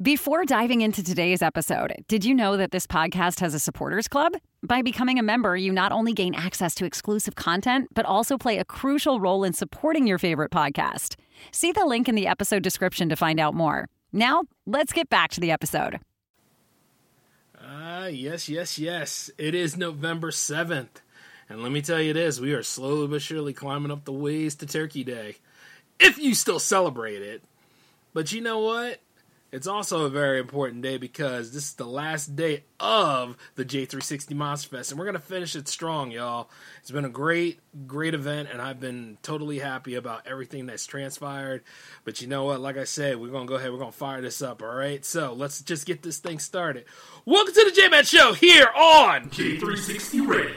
Before diving into today's episode, did you know that this podcast has a supporters club? By becoming a member, you not only gain access to exclusive content, but also play a crucial role in supporting your favorite podcast. See the link in the episode description to find out more. Now, let's get back to the episode. Yes. It is November 7th. And let me tell you this, we are slowly but surely climbing up the ways to Turkey Day. If you still celebrate it. But you know what? It's also a very important day because this is the last day of the J360 Monster Fest, and we're going to finish it strong, y'all. It's been a great, great event, and I've been totally happy about everything that's transpired. But you know what? Like I said, we're going to go ahead. We're going to fire this up, all right? So let's just get this thing started. Welcome to the J-Man Show here on J360 Radio.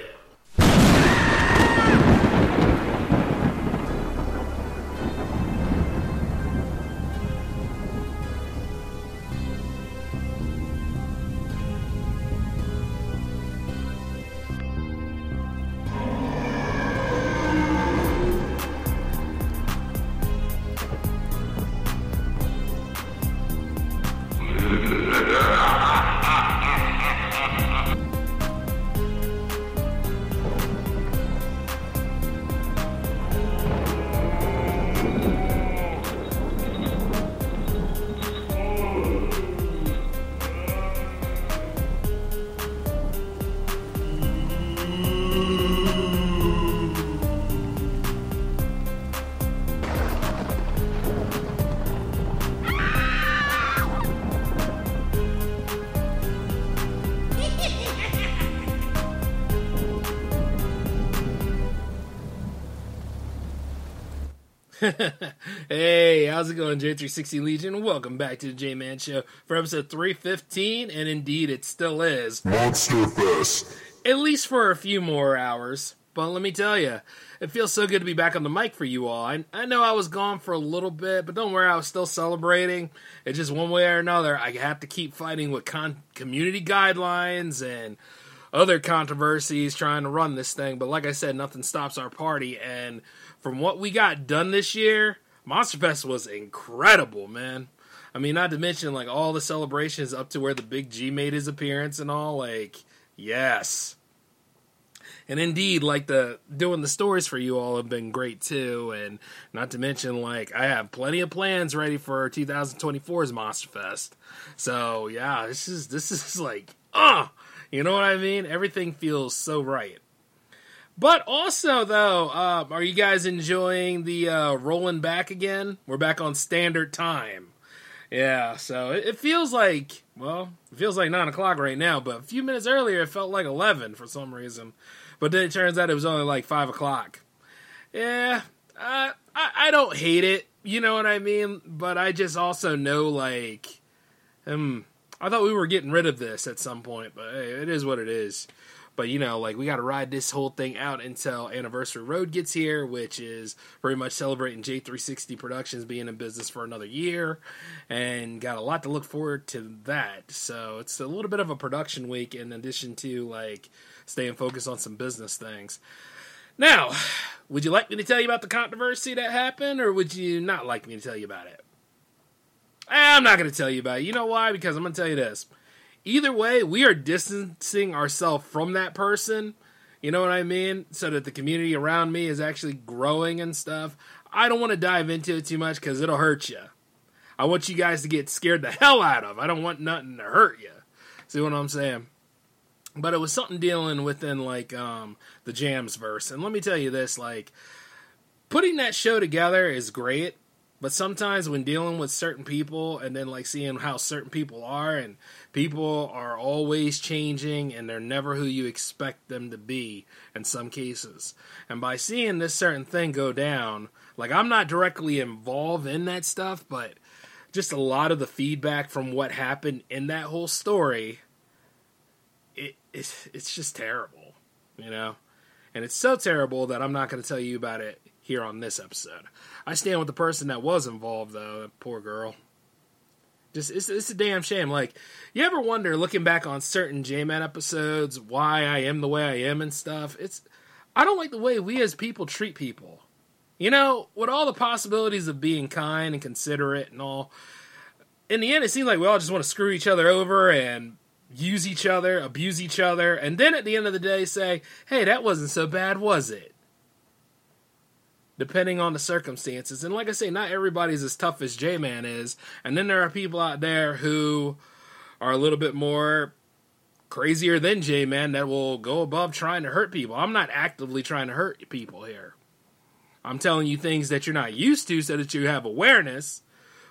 Hey, how's it going, J360 Legion? Welcome back to the J-Man Show for episode 315, and indeed it still is Monster Fest. At least for a few more hours, but let me tell you, it feels so good to be back on the mic for you all. I know I was gone for a little bit, but don't worry, I was still celebrating. It's just one way or another, I have to keep fighting with community guidelines and other controversies trying to run this thing, but like I said, nothing stops our party, and from what we got done this year, Monster Fest was incredible, man. I mean, not to mention, like, all the celebrations up to where the Big G made his appearance and all, like, yes. And indeed, like, doing the stories for you all have been great, too, and not to mention, like, I have plenty of plans ready for 2024's Monster Fest. So, yeah, this is like, you know what I mean? Everything feels so right. But also, though, are you guys enjoying the rolling back again? We're back on standard time. Yeah, so it feels like, well, it feels like 9 o'clock right now, but a few minutes earlier it felt like 11 for some reason. But then it turns out it was only like 5 o'clock. Yeah, I don't hate it, you know what I mean? But I just also know, like, I thought we were getting rid of this at some point, but hey, it is what it is. But, you know, like, we got to ride this whole thing out until Anniversary Road gets here, which is pretty much celebrating J360 Productions being in business for another year. And got a lot to look forward to that. So it's a little bit of a production week in addition to, like, staying focused on some business things. Now, would you like me to tell you about the controversy that happened, or would you not like me to tell you about it? I'm not going to tell you about it. You know why? Because I'm going to tell you this. Either way, we are distancing ourselves from that person, you know what I mean? So that the community around me is actually growing and stuff. I don't want to dive into it too much because it'll hurt you. I want you guys to get scared the hell out of. I don't want nothing to hurt you. See what I'm saying? But it was something dealing within, like, the Jams verse. And let me tell you this, like, putting that show together is great. But sometimes when dealing with certain people and then, like, seeing how certain people are, and people are always changing and they're never who you expect them to be in some cases. And by seeing this certain thing go down, like, I'm not directly involved in that stuff, but just a lot of the feedback from what happened in that whole story, it's just terrible, you know? And it's so terrible that I'm not going to tell you about it here on this episode. I stand with the person that was involved, though. That poor girl. Just it's a damn shame. Like, you ever wonder, looking back on certain J-Man episodes, why I am the way I am and stuff? I don't like the way we as people treat people. You know, with all the possibilities of being kind and considerate and all, in the end, it seemed like we all just want to screw each other over and use each other, abuse each other, and then at the end of the day say, hey, that wasn't so bad, was it? Depending on the circumstances. And like I say, not everybody's as tough as J-Man is. And then there are people out there who are a little bit more crazier than J-Man that will go above trying to hurt people. I'm not actively trying to hurt people here. I'm telling you things that you're not used to so that you have awareness.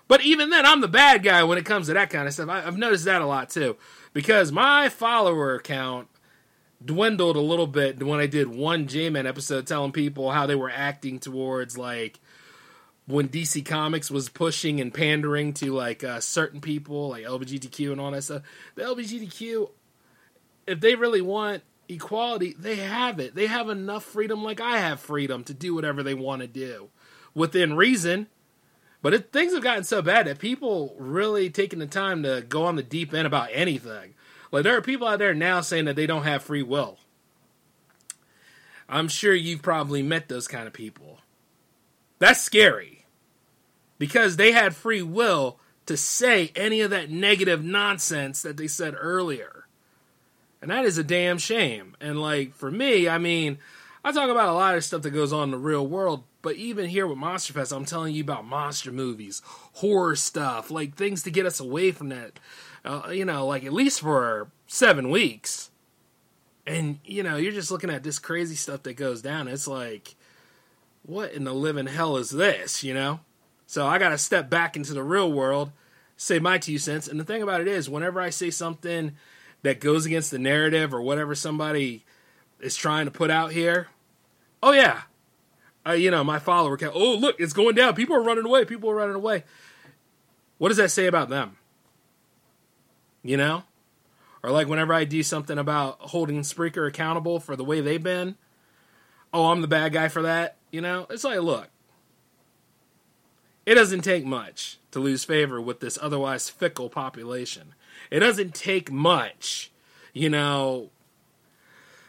But even then, I'm the bad guy when it comes to that kind of stuff. I've noticed that a lot too. Because my follower count dwindled a little bit when I did one J-Man episode telling people how they were acting towards, like, when DC Comics was pushing and pandering to, like, certain people, like LGBTQ and all that stuff. The LGBTQ, if they really want equality, they have it. They have enough freedom, like I have freedom, to do whatever they want to do within reason. But things have gotten so bad that people really taking the time to go on the deep end about anything. Like, there are people out there now saying that they don't have free will. I'm sure you've probably met those kind of people. That's scary. Because they had free will to say any of that negative nonsense that they said earlier. And that is a damn shame. And, like, for me, I mean, I talk about a lot of stuff that goes on in the real world, but even here with Monster Fest, I'm telling you about monster movies, horror stuff, like things to get us away from that, you know, like at least for 7 weeks. And, you know, you're just looking at this crazy stuff that goes down. It's like, what in the living hell is this, you know? So I got to step back into the real world, say my 2 cents. And the thing about it is, whenever I say something that goes against the narrative or whatever somebody is trying to put out here, oh yeah, you know, my follower count, oh look, it's going down, people are running away. What does that say about them? You know? Or like whenever I do something about holding Spreaker accountable for the way they've been, oh, I'm the bad guy for that, you know? It's like, look, it doesn't take much to lose favor with this otherwise fickle population. It doesn't take much, you know,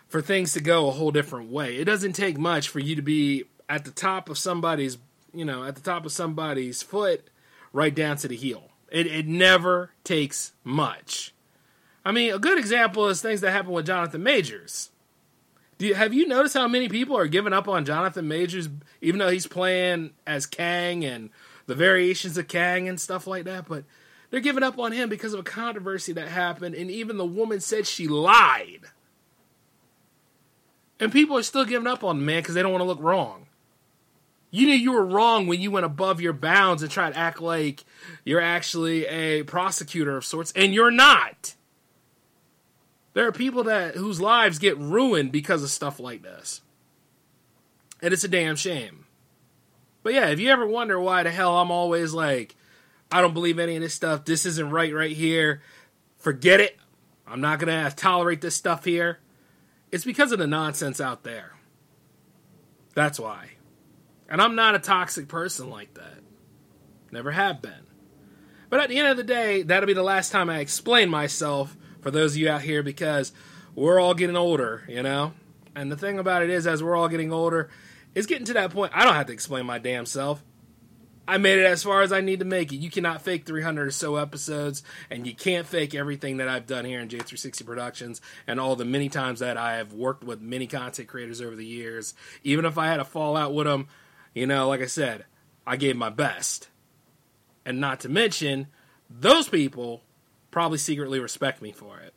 for things to go a whole different way. It doesn't take much for you to be at the top of somebody's, you know, at the top of somebody's foot right down to the heel. It never takes much. I mean, a good example is things that happen with Jonathan Majors. Have you noticed how many people are giving up on Jonathan Majors, even though he's playing as Kang and the variations of Kang and stuff like that? But they're giving up on him because of a controversy that happened, and even the woman said she lied. And people are still giving up on the man because they don't want to look wrong. You knew you were wrong when you went above your bounds and tried to act like you're actually a prosecutor of sorts, and you're not. There are people that whose lives get ruined because of stuff like this. And it's a damn shame. But yeah, if you ever wonder why the hell I'm always like, I don't believe any of this stuff. This isn't right here. Forget it. I'm not going to tolerate this stuff here. It's because of the nonsense out there. That's why. And I'm not a toxic person like that. Never have been. But at the end of the day, that'll be the last time I explain myself for those of you out here, because we're all getting older, you know? And the thing about it is, as we're all getting older, it's getting to that point, I don't have to explain my damn self. I made it as far as I need to make it. You cannot fake 300 or so episodes, and you can't fake everything that I've done here in J360 Productions and all the many times that I have worked with many content creators over the years. Even if I had a fallout with them, you know, like I said, I gave my best. And not to mention, those people probably secretly respect me for it.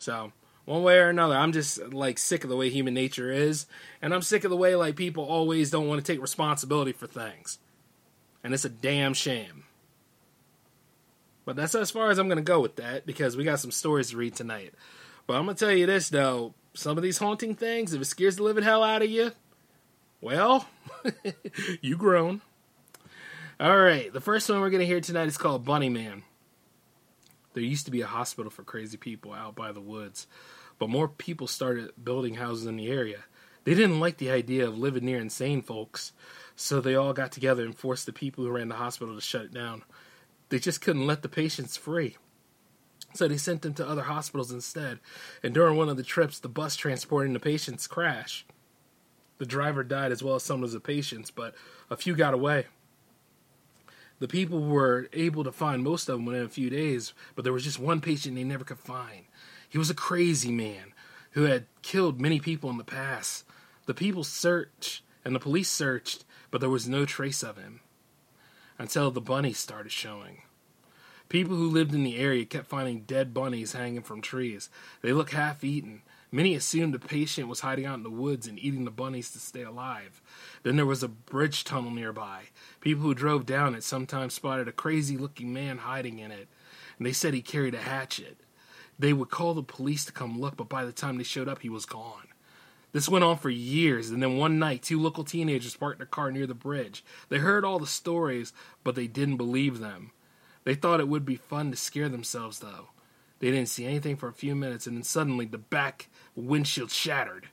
So, one way or another, I'm just, like, sick of the way human nature is, and I'm sick of the way, like, people always don't want to take responsibility for things. And it's a damn shame. But that's as far as I'm going to go with that, because we got some stories to read tonight. But I'm going to tell you this, though. Some of these haunting things, if it scares the living hell out of you, well, you grown. All right, the first one we're going to hear tonight is called Bunny Man. There used to be a hospital for crazy people out by the woods, but more people started building houses in the area. They didn't like the idea of living near insane folks, so they all got together and forced the people who ran the hospital to shut it down. They just couldn't let the patients free, so they sent them to other hospitals instead. And during one of the trips, the bus transporting the patients crashed. The driver died as well as some of the patients, but a few got away. The people were able to find most of them within a few days, but there was just one patient they never could find. He was a crazy man who had killed many people in the past. The people searched, and the police searched, but there was no trace of him until the bunnies started showing. People who lived in the area kept finding dead bunnies hanging from trees. They looked half-eaten. Many assumed the patient was hiding out in the woods and eating the bunnies to stay alive. Then there was a bridge tunnel nearby. People who drove down it sometimes spotted a crazy-looking man hiding in it, and they said he carried a hatchet. They would call the police to come look, but by the time they showed up, he was gone. This went on for years, and then one night, two local teenagers parked their car near the bridge. They heard all the stories, but they didn't believe them. They thought it would be fun to scare themselves, though. They didn't see anything for a few minutes, and then suddenly the back windshield shattered.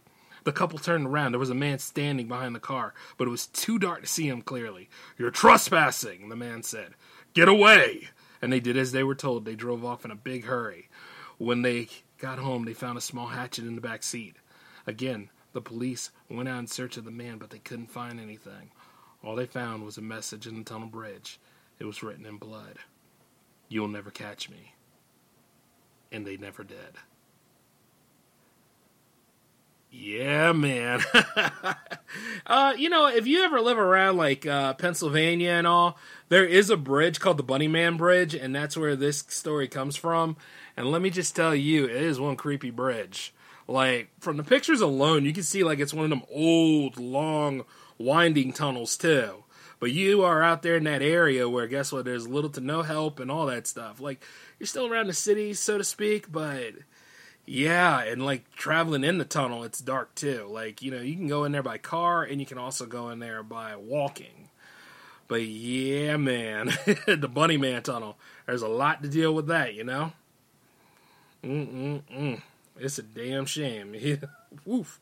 The couple turned around. There was a man standing behind the car, but it was too dark to see him clearly. "You're trespassing," the man said. "Get away!" And they did as they were told. They drove off in a big hurry. When they got home, they found a small hatchet in the back seat. Again, the police went out in search of the man, but they couldn't find anything. All they found was a message in the tunnel bridge. It was written in blood. "You'll never catch me." And they never did. Yeah, man. If you ever live around, Pennsylvania and all, there is a bridge called the Bunny Man Bridge, and that's where this story comes from. And let me just tell you, it is one creepy bridge. From the pictures alone, you can see, it's one of them old, long, winding tunnels, too. But you are out there in that area where, guess what, there's little to no help and all that stuff. You're still around the city, so to speak, but, yeah, and, traveling in the tunnel, it's dark, too. You can go in there by car, and you can also go in there by walking. But, yeah, man, the Bunny Man Tunnel, there's a lot to deal with that, It's a damn shame. Woof.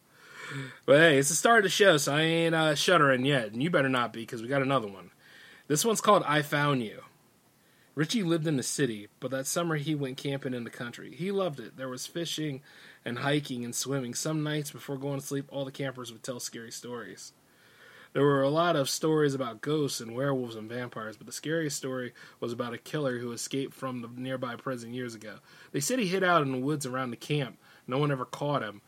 But hey, it's the start of the show, so I ain't shuddering yet, and you better not be, because we got another one. This one's called I Found You. Richie lived in the city, but that summer he went camping in the country. He loved it. There was fishing and hiking and swimming. Some nights before going to sleep, all the campers would tell scary stories. There were a lot of stories about ghosts and werewolves and vampires, but the scariest story was about a killer who escaped from the nearby prison years ago. They said he hid out in the woods around the camp. No one ever caught him,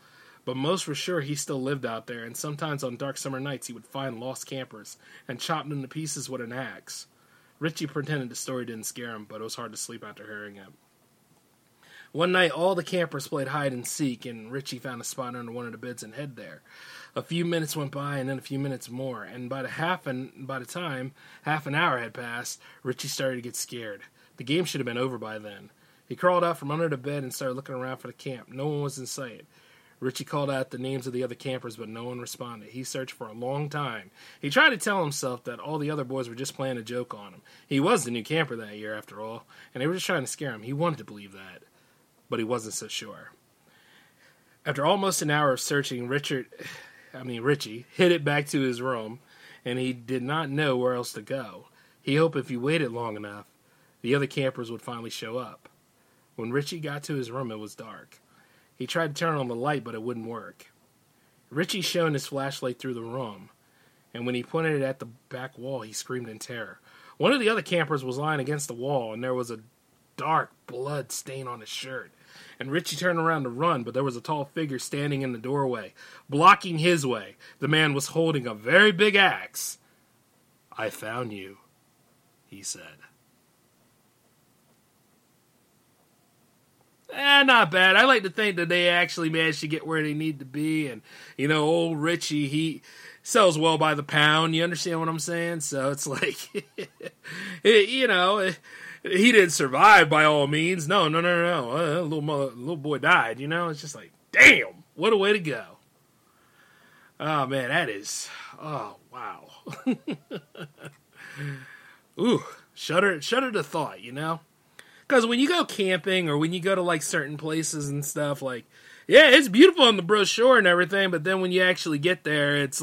but most were sure he still lived out there, and sometimes on dark summer nights he would find lost campers and chop them to pieces with an axe. Richie pretended the story didn't scare him, but it was hard to sleep after hearing it. One night, all the campers played hide-and-seek, and Richie found a spot under one of the beds and hid there. A few minutes went by, and then a few minutes more, and by the time half an hour had passed, Richie started to get scared. The game should have been over by then. He crawled out from under the bed and started looking around for the camp. No one was in sight. Richie called out the names of the other campers, but no one responded. He searched for a long time. He tried to tell himself that all the other boys were just playing a joke on him. He was the new camper that year, after all, and they were just trying to scare him. He wanted to believe that, but he wasn't so sure. After almost an hour of searching, Richie headed back to his room, and he did not know where else to go. He hoped if he waited long enough, the other campers would finally show up. When Richie got to his room, it was dark. He tried to turn on the light, but it wouldn't work. Richie shone his flashlight through the room, and when he pointed it at the back wall, he screamed in terror. One of the other campers was lying against the wall, and there was a dark blood stain on his shirt. And Richie turned around to run, but there was a tall figure standing in the doorway, blocking his way. The man was holding a very big axe. "I found you," he said. Not bad. I like to think that they actually managed to get where they need to be. And, old Richie, he sells well by the pound. You understand what I'm saying? So it's he didn't survive by all means. No. Little boy died, It's just damn, what a way to go. Oh, man, wow. Ooh, shudder to thought, Because when you go camping or when you go to, certain places and stuff, it's beautiful on the brochure and everything, but then when you actually get there, it's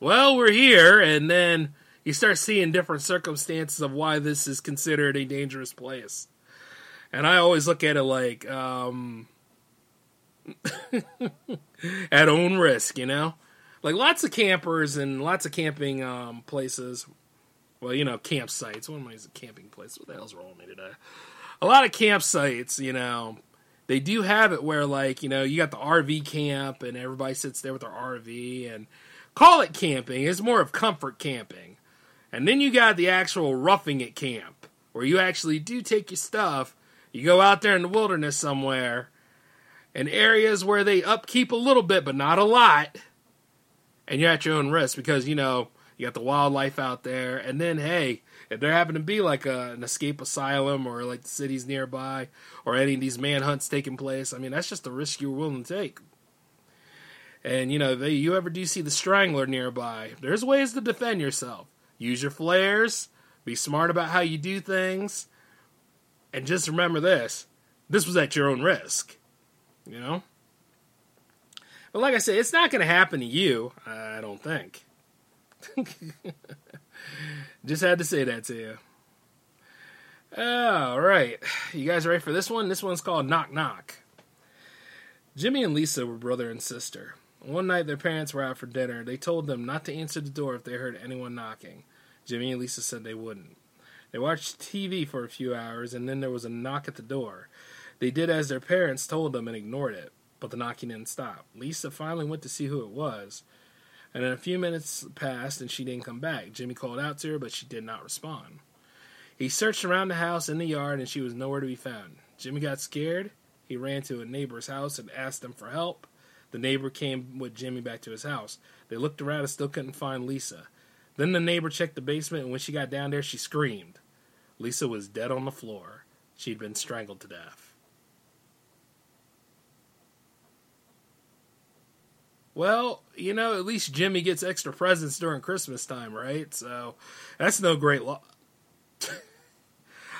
we're here, and then you start seeing different circumstances of why this is considered a dangerous place. And I always look at it at own risk, lots of campers and lots of camping places Well, you know, campsites. One of mine is a camping place. What the hell's wrong with me today? A lot of campsites, you know, they do have it where, like, you know, you got the RV camp and everybody sits there with their RV and call it camping. It's more of comfort camping. And then you got the actual roughing it camp where you actually do take your stuff. You go out there in the wilderness somewhere in areas where they upkeep a little bit, but not a lot. And you're at your own risk because, you know, you got the wildlife out there. And then, hey, if there happen to be like an escape asylum or like the cities nearby or any of these manhunts taking place, I mean, that's just the risk you're willing to take. And, you know, you ever do see the strangler nearby, there's ways to defend yourself. Use your flares. Be smart about how you do things. And just remember this. This was at your own risk. You know? But like I said, it's not going to happen to you. I don't think. Just had to say that to you. All right. You guys ready for this one? This one's called Knock Knock. Jimmy and Lisa were brother and sister. One night their parents were out for dinner. They told them not to answer the door if they heard anyone knocking. Jimmy and Lisa said they wouldn't. They watched TV for a few hours, and then there was a knock at the door. They did as their parents told them and ignored it, but the knocking didn't stop. Lisa finally went to see who it was, and then a few minutes passed, and she didn't come back. Jimmy called out to her, but she did not respond. He searched around the house and the yard, and she was nowhere to be found. Jimmy got scared. He ran to a neighbor's house and asked them for help. The neighbor came with Jimmy back to his house. They looked around and still couldn't find Lisa. Then the neighbor checked the basement, and when she got down there, she screamed. Lisa was dead on the floor. She'd been strangled to death. Well, you know, at least Jimmy gets extra presents during Christmas time, right? So, that's no great loss.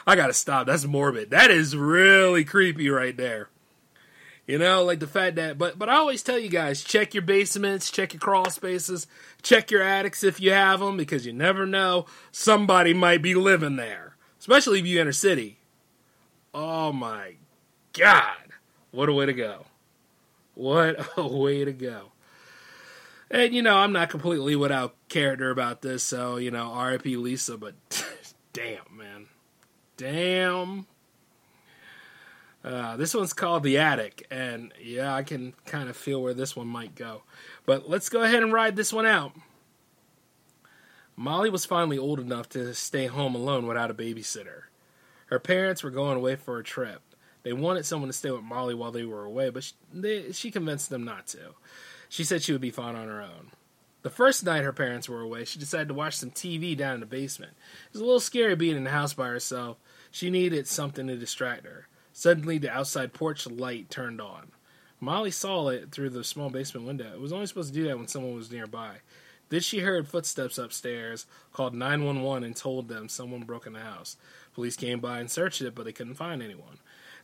I gotta stop. That's morbid. That is really creepy right there. You know, like the fact that, but I always tell you guys, check your basements, check your crawl spaces, check your attics if you have them, because you never know, somebody might be living there. Especially if you inner city. Oh my God. What a way to go. What a way to go. And, you know, I'm not completely without character about this, so, you know, RIP Lisa, but damn, man. Damn. This one's called The Attic, and yeah, I can kind of feel where this one might go. But let's go ahead and ride this one out. Molly was finally old enough to stay home alone without a babysitter. Her parents were going away for a trip. They wanted someone to stay with Molly while they were away, but she convinced them not to. She said she would be fine on her own. The first night her parents were away, she decided to watch some TV down in the basement. It was a little scary being in the house by herself. She needed something to distract her. Suddenly, the outside porch light turned on. Molly saw it through the small basement window. It was only supposed to do that when someone was nearby. Then she heard footsteps upstairs, called 911, and told them someone broke in the house. Police came by and searched it, but they couldn't find anyone.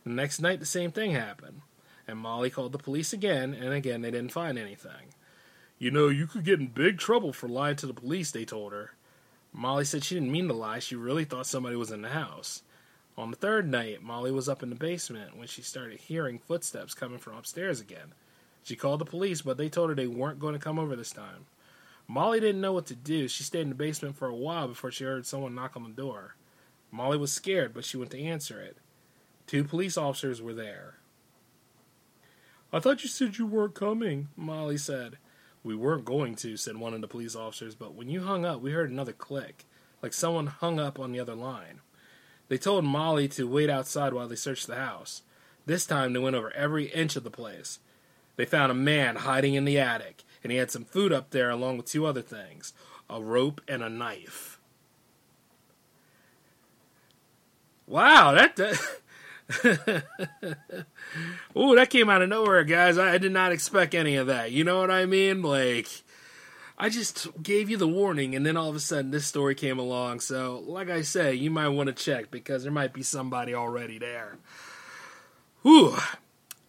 The next night, the same thing happened. And Molly called the police again, and again they didn't find anything. You know, you could get in big trouble for lying to the police, they told her. Molly said she didn't mean to lie. She really thought somebody was in the house. On the third night, Molly was up in the basement when she started hearing footsteps coming from upstairs again. She called the police, but they told her they weren't going to come over this time. Molly didn't know what to do. She stayed in the basement for a while before she heard someone knock on the door. Molly was scared, but she went to answer it. Two police officers were there. I thought you said you weren't coming, Molly said. We weren't going to, said one of the police officers, but when you hung up, we heard another click, like someone hung up on the other line. They told Molly to wait outside while they searched the house. This time, they went over every inch of the place. They found a man hiding in the attic, and he had some food up there along with two other things, a rope and a knife. Wow, ooh, that came out of nowhere, guys. I did not expect any of that. You know what I mean? Like, I just gave you the warning, and then all of a sudden this story came along. So, like I say, you might want to check because there might be somebody already there. Whew.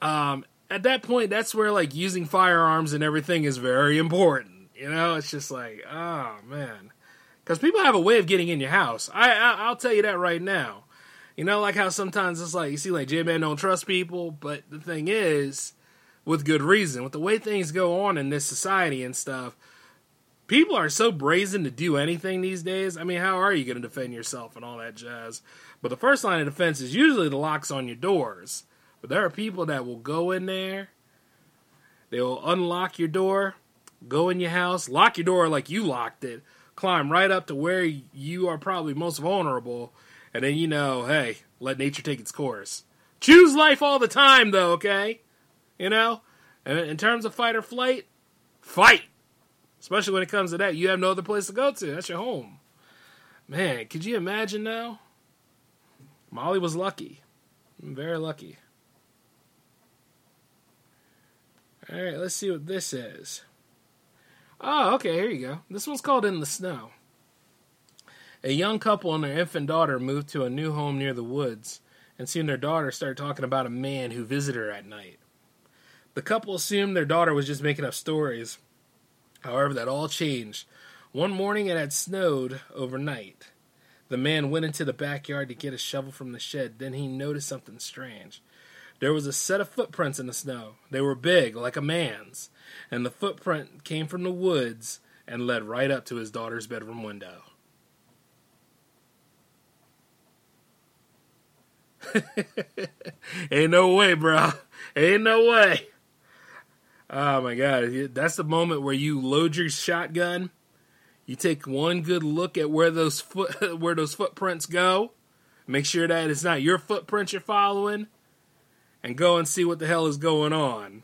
At that point, that's where, like, using firearms and everything is very important. You know, it's just like, oh, man. Because people have a way of getting in your house. I'll tell you that right now. You know, like how sometimes it's like, you see, like, J-Man don't trust people. But the thing is, with good reason, with the way things go on in this society and stuff, people are so brazen to do anything these days. I mean, how are you going to defend yourself and all that jazz? But the first line of defense is usually the locks on your doors. But there are people that will go in there, they will unlock your door, go in your house, lock your door like you locked it, climb right up to where you are probably most vulnerable, and then, you know, hey, let nature take its course. Choose life all the time, though, okay? You know? And in terms of fight or flight, fight! Especially when it comes to that. You have no other place to go to. That's your home. Man, could you imagine now? Molly was lucky. Very lucky. Alright, let's see what this is. Oh, okay, here you go. This one's called In the Snow. A young couple and their infant daughter moved to a new home near the woods and soon their daughter started talking about a man who visited her at night. The couple assumed their daughter was just making up stories. However, that all changed. One morning it had snowed overnight. The man went into the backyard to get a shovel from the shed. Then he noticed something strange. There was a set of footprints in the snow. They were big, like a man's. And the footprint came from the woods and led right up to his daughter's bedroom window. Ain't no way, bro. Ain't no way. Oh, my God. That's the moment where you load your shotgun. You take one good look at where those footprints go. Make sure that it's not your footprints you're following. And go and see what the hell is going on.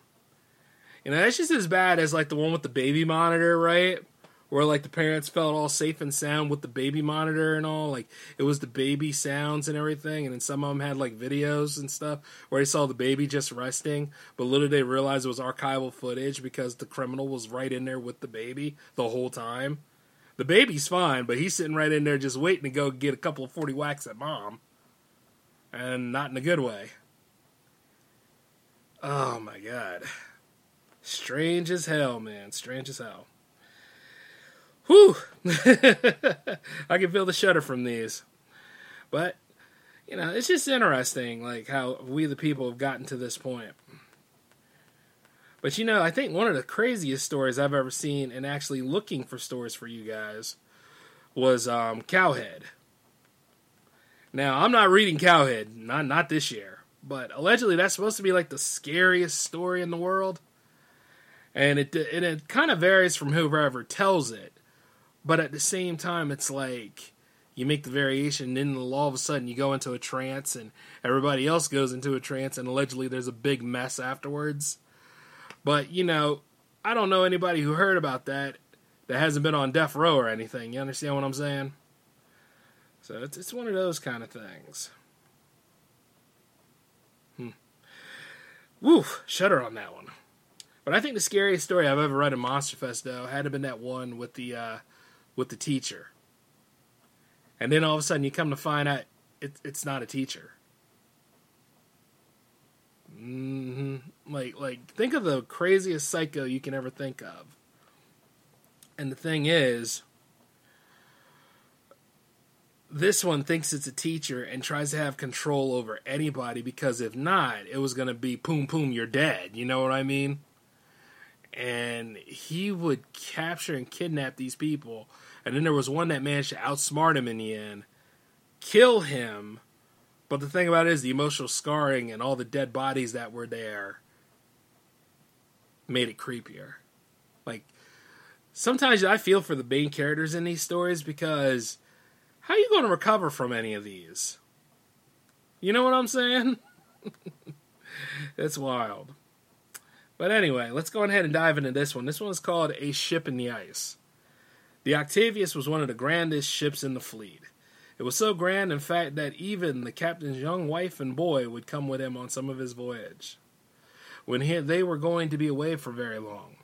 You know, that's just as bad as, like, the one with the baby monitor, right? Where, like, the parents felt all safe and sound with the baby monitor and all. Like, it was the baby sounds and everything. And then some of them had, like, videos and stuff where they saw the baby just resting. But little did they realize it was archival footage because the criminal was right in there with the baby the whole time. The baby's fine, but he's sitting right in there just waiting to go get a couple of 40 whacks at mom. And not in a good way. Oh, my God. Strange as hell, man. Strange as hell. Whew. I can feel the shudder from these. But, you know, it's just interesting, like, how we the people have gotten to this point. But, you know, I think one of the craziest stories I've ever seen and actually looking for stories for you guys was Cowhead. Now, I'm not reading Cowhead. Not this year. But allegedly, that's supposed to be like the scariest story in the world. And it kind of varies from whoever tells it. But at the same time, it's like you make the variation, and then all of a sudden you go into a trance, and everybody else goes into a trance, and allegedly there's a big mess afterwards. But, you know, I don't know anybody who heard about that hasn't been on death row or anything. You understand what I'm saying? So it's one of those kind of things. Woo, shudder on that one. But I think the scariest story I've ever read in Monster Fest, though, had to have been that one with the teacher. And then all of a sudden you come to find out it's not a teacher. Mm-hmm. Like, think of the craziest psycho you can ever think of. And the thing is, this one thinks it's a teacher and tries to have control over anybody because if not, it was going to be poom poom, you're dead. You know what I mean? And he would capture and kidnap these people. And then there was one that managed to outsmart him in the end, kill him. But the thing about it is the emotional scarring and all the dead bodies that were there made it creepier. Like, sometimes I feel for the main characters in these stories because how are you going to recover from any of these? You know what I'm saying? It's wild. But anyway, let's go ahead and dive into this one. This one is called A Ship in the Ice. The Octavius was one of the grandest ships in the fleet. It was so grand, in fact, that even the captain's young wife and boy would come with him on some of his voyage, when they were going to be away for very long.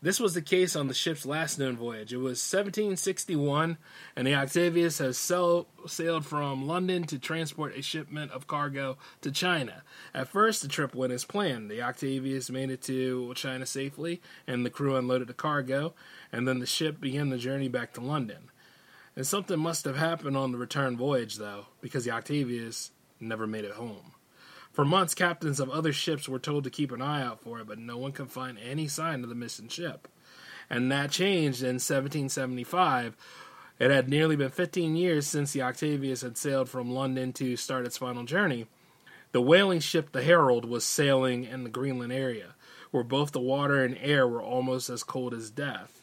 This was the case on the ship's last known voyage. It was 1761, and the Octavius has sailed from London to transport a shipment of cargo to China. At first, the trip went as planned. The Octavius made it to China safely, and the crew unloaded the cargo, and then the ship began the journey back to London. And something must have happened on the return voyage, though, because the Octavius never made it home. For months, captains of other ships were told to keep an eye out for it, but no one could find any sign of the missing ship. and that changed in 1775. It had nearly been 15 years since the Octavius had sailed from London to start its final journey. The whaling ship, the Herald, was sailing in the Greenland area, where both the water and air were almost as cold as death.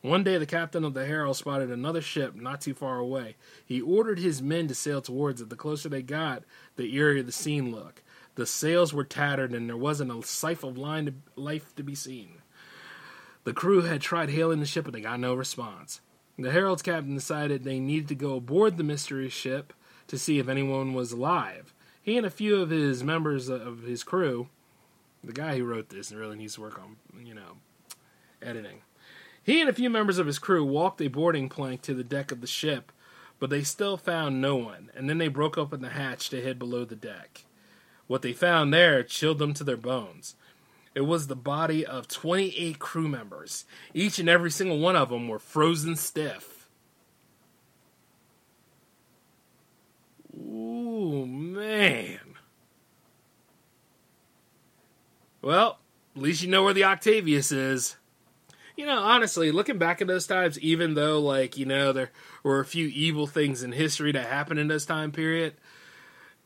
One day the captain of the Herald spotted another ship not too far away. He ordered his men to sail towards it. The closer they got, the eerier the scene looked. The sails were tattered and there wasn't a sight of life to be seen. The crew had tried hailing the ship, but they got no response. The Herald's captain decided they needed to go aboard the mystery ship to see if anyone was alive. He and a few of his members of his crew, the guy who wrote this really needs to work on, editing. He and a few members of his crew walked a boarding plank to the deck of the ship, but they still found no one, and then they broke open the hatch to head below the deck. What they found there chilled them to their bones. It was the body of 28 crew members. Each and every single one of them were frozen stiff. Ooh, man. Well, at least you know where the Octavius is. Honestly, looking back at those times, even though, there were a few evil things in history that happened in this time period,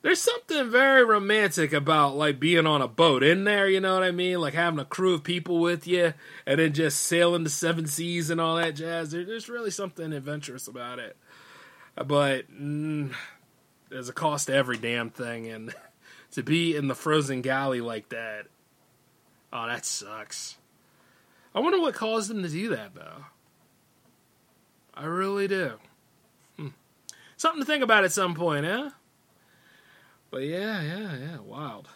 there's something very romantic about, being on a boat, isn't there? You know what I mean? Having a crew of people with you, and then just sailing the seven seas and all that jazz. There's really something adventurous about it. But there's a cost to every damn thing, and to be in the frozen galley like that, oh, that sucks. I wonder what caused them to do that, though. I really do. Something to think about at some point, eh? But yeah, wild.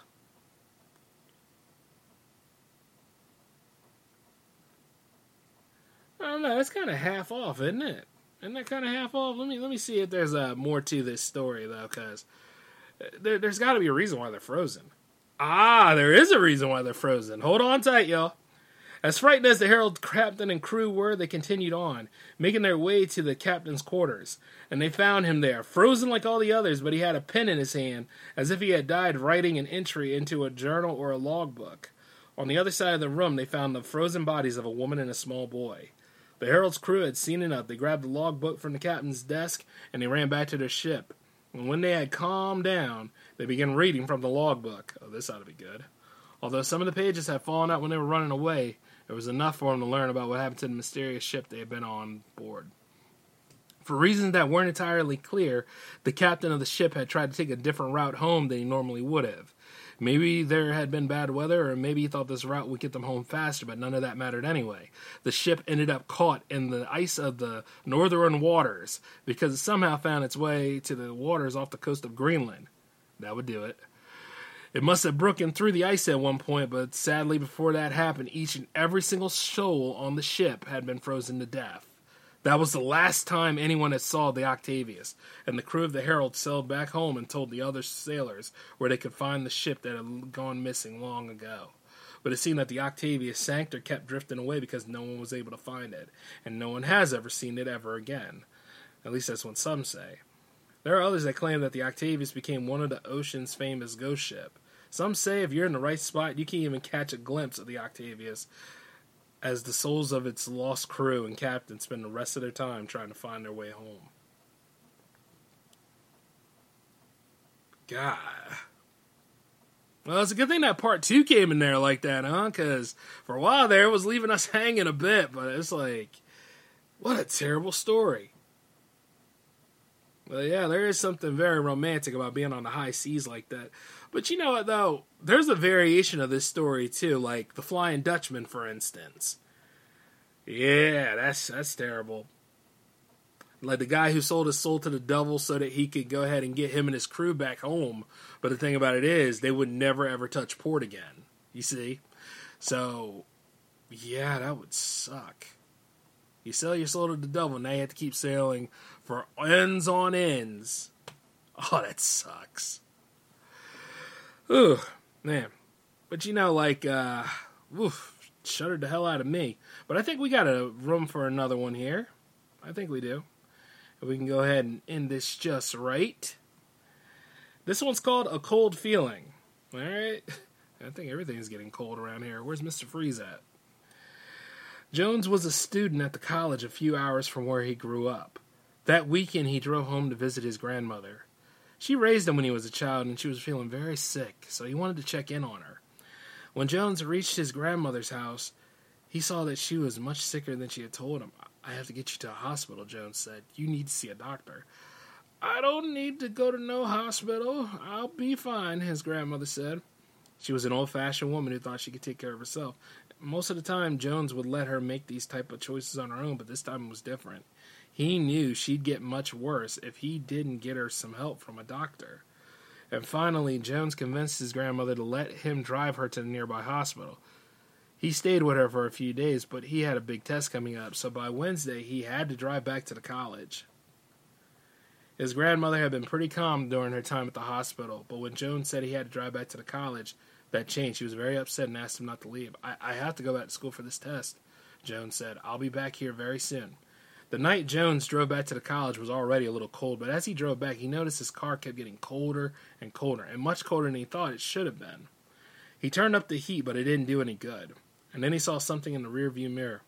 I don't know, that's kind of half off, isn't it? Isn't that kind of half off? Let me see if there's more to this story, though, because there's got to be a reason why they're frozen. Ah, there is a reason why they're frozen. Hold on tight, y'all. As frightened as the Herald captain and crew were, they continued on, making their way to the captain's quarters. And they found him there, frozen like all the others, but he had a pen in his hand, as if he had died writing an entry into a journal or a logbook. On the other side of the room, they found the frozen bodies of a woman and a small boy. The Herald's crew had seen enough. They grabbed the logbook from the captain's desk, and they ran back to their ship. And when they had calmed down, they began reading from the logbook. Oh, this ought to be good. Although some of the pages had fallen out when they were running away, there was enough for them to learn about what happened to the mysterious ship they had been on board. For reasons that weren't entirely clear, the captain of the ship had tried to take a different route home than he normally would have. Maybe there had been bad weather, or maybe he thought this route would get them home faster, but none of that mattered anyway. The ship ended up caught in the ice of the northern waters, because it somehow found its way to the waters off the coast of Greenland. That would do it. It must have broken through the ice at one point, but sadly before that happened, each and every single soul on the ship had been frozen to death. That was the last time anyone had saw the Octavius, and the crew of the Herald sailed back home and told the other sailors where they could find the ship that had gone missing long ago. But it seemed that the Octavius sank or kept drifting away because no one was able to find it, and no one has ever seen it ever again. At least that's what some say. There are others that claim that the Octavius became one of the ocean's famous ghost ships. Some say if you're in the right spot, you can't even catch a glimpse of the Octavius, as the souls of its lost crew and captain spend the rest of their time trying to find their way home. God. Well, it's a good thing that part 2 came in there like that, huh? Because for a while there, it was leaving us hanging a bit, but it's what a terrible story. But yeah, there is something very romantic about being on the high seas like that. But you know what, though? There's a variation of this story, too. Like, the Flying Dutchman, for instance. Yeah, that's terrible. Like, the guy who sold his soul to the devil so that he could go ahead and get him and his crew back home. But the thing about it is, they would never, ever touch port again. You see? So, yeah, that would suck. You sell your soul to the devil, now you have to keep sailing for ends on ends. Oh, that sucks. Ooh, man. But shuddered the hell out of me. But I think we got a room for another one here. I think we do. And we can go ahead and end this just right. This one's called A Cold Feeling. All right. I think everything's getting cold around here. Where's Mr. Freeze at? Jones was a student at the college a few hours from where he grew up. That weekend, he drove home to visit his grandmother. She raised him when he was a child, and she was feeling very sick, so he wanted to check in on her. When Jones reached his grandmother's house, he saw that she was much sicker than she had told him. "I have to get you to a hospital," Jones said. "You need to see a doctor." "I don't need to go to no hospital. I'll be fine," his grandmother said. She was an old-fashioned woman who thought she could take care of herself. Most of the time, Jones would let her make these type of choices on her own, but this time it was different. He knew she'd get much worse if he didn't get her some help from a doctor. And finally, Jones convinced his grandmother to let him drive her to the nearby hospital. He stayed with her for a few days, but he had a big test coming up, so by Wednesday he had to drive back to the college. His grandmother had been pretty calm during her time at the hospital, but when Jones said he had to drive back to the college, that changed. She was very upset and asked him not to leave. I have to go back to school for this test, Jones said. I'll be back here very soon. The night Jones drove back to the college was already a little cold, but as he drove back, he noticed his car kept getting colder and colder, and much colder than he thought it should have been. He turned up the heat, but it didn't do any good. And then he saw something in the rearview mirror.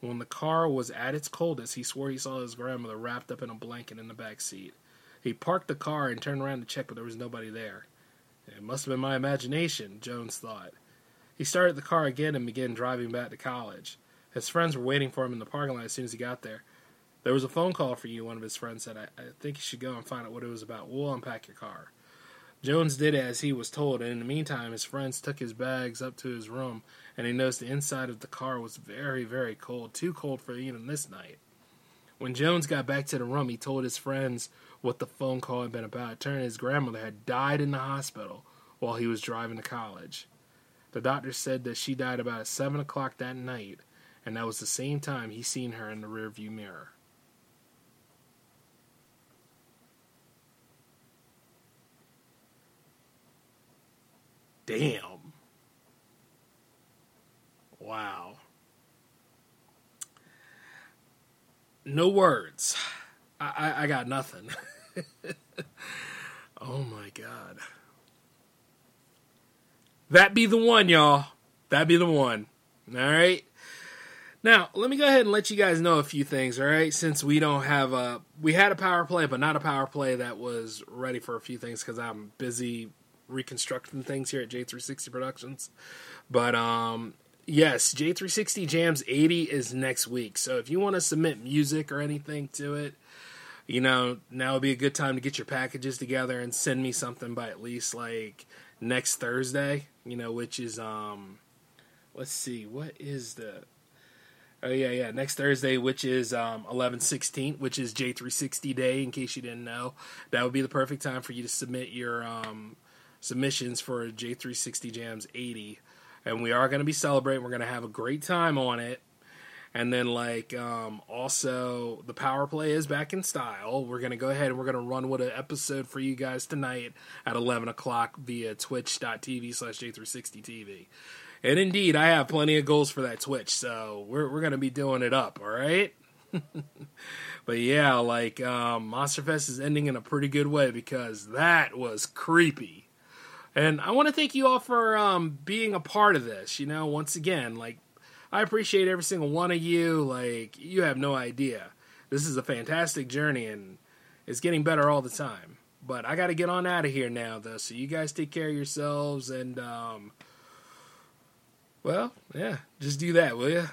When the car was at its coldest, he swore he saw his grandmother wrapped up in a blanket in the back seat. He parked the car and turned around to check, but there was nobody there. It must have been my imagination, Jones thought. He started the car again and began driving back to college. His friends were waiting for him in the parking lot as soon as he got there. "There was a phone call for you," one of his friends said. I think you should go and find out what it was about. We'll unpack your car." Jones did as he was told, and in the meantime, his friends took his bags up to his room, and he noticed the inside of the car was very, very cold, too cold for even this night. When Jones got back to the room, he told his friends what the phone call had been about. It turned out his grandmother had died in the hospital while he was driving to college. The doctor said that she died about at 7 o'clock that night, and that was the same time he seen her in the rearview mirror. Damn. Wow. No words. I got nothing. Oh my God. That be the one, y'all. That be the one. All right. Now, let me go ahead and let you guys know a few things, all right? Since we don't have a... We had a power play, but not a power play that was ready for a few things because I'm busy reconstructing things here at J360 Productions. But yes, J360 Jams 80 is next week. So if you want to submit music or anything to it, you know, now would be a good time to get your packages together and send me something by at least like next Thursday, you know, which is let's see, what is the next Thursday, which is 11/16, which is J360 Day, in case you didn't know. That would be the perfect time for you to submit your submissions for J360 Jams 80, and we are going to be celebrating. We're going to have a great time on it, and then like also the power play is back in style. We're going to go ahead and we're going to run with an episode for you guys tonight at 11 o'clock via twitch.tv/J360TV. And indeed, I have plenty of goals for that Twitch, so we're going to be doing it up, all right? But yeah, like Monster Fest is ending in a pretty good way because that was creepy. And I want to thank you all for being a part of this, you know, once again. Like, I appreciate every single one of you. Like, you have no idea. This is a fantastic journey, and it's getting better all the time. But I got to get on out of here now, though, so you guys take care of yourselves, and, well, yeah, just do that, will you?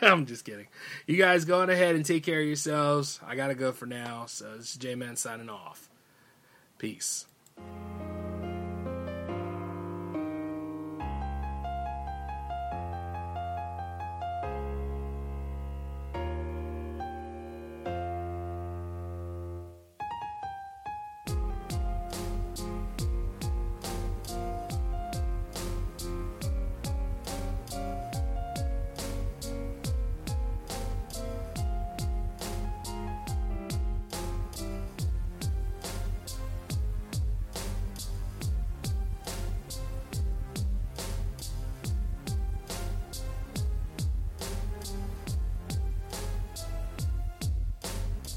I'm just kidding. You guys go on ahead and take care of yourselves. I got to go for now, so this is J-Man signing off. Peace.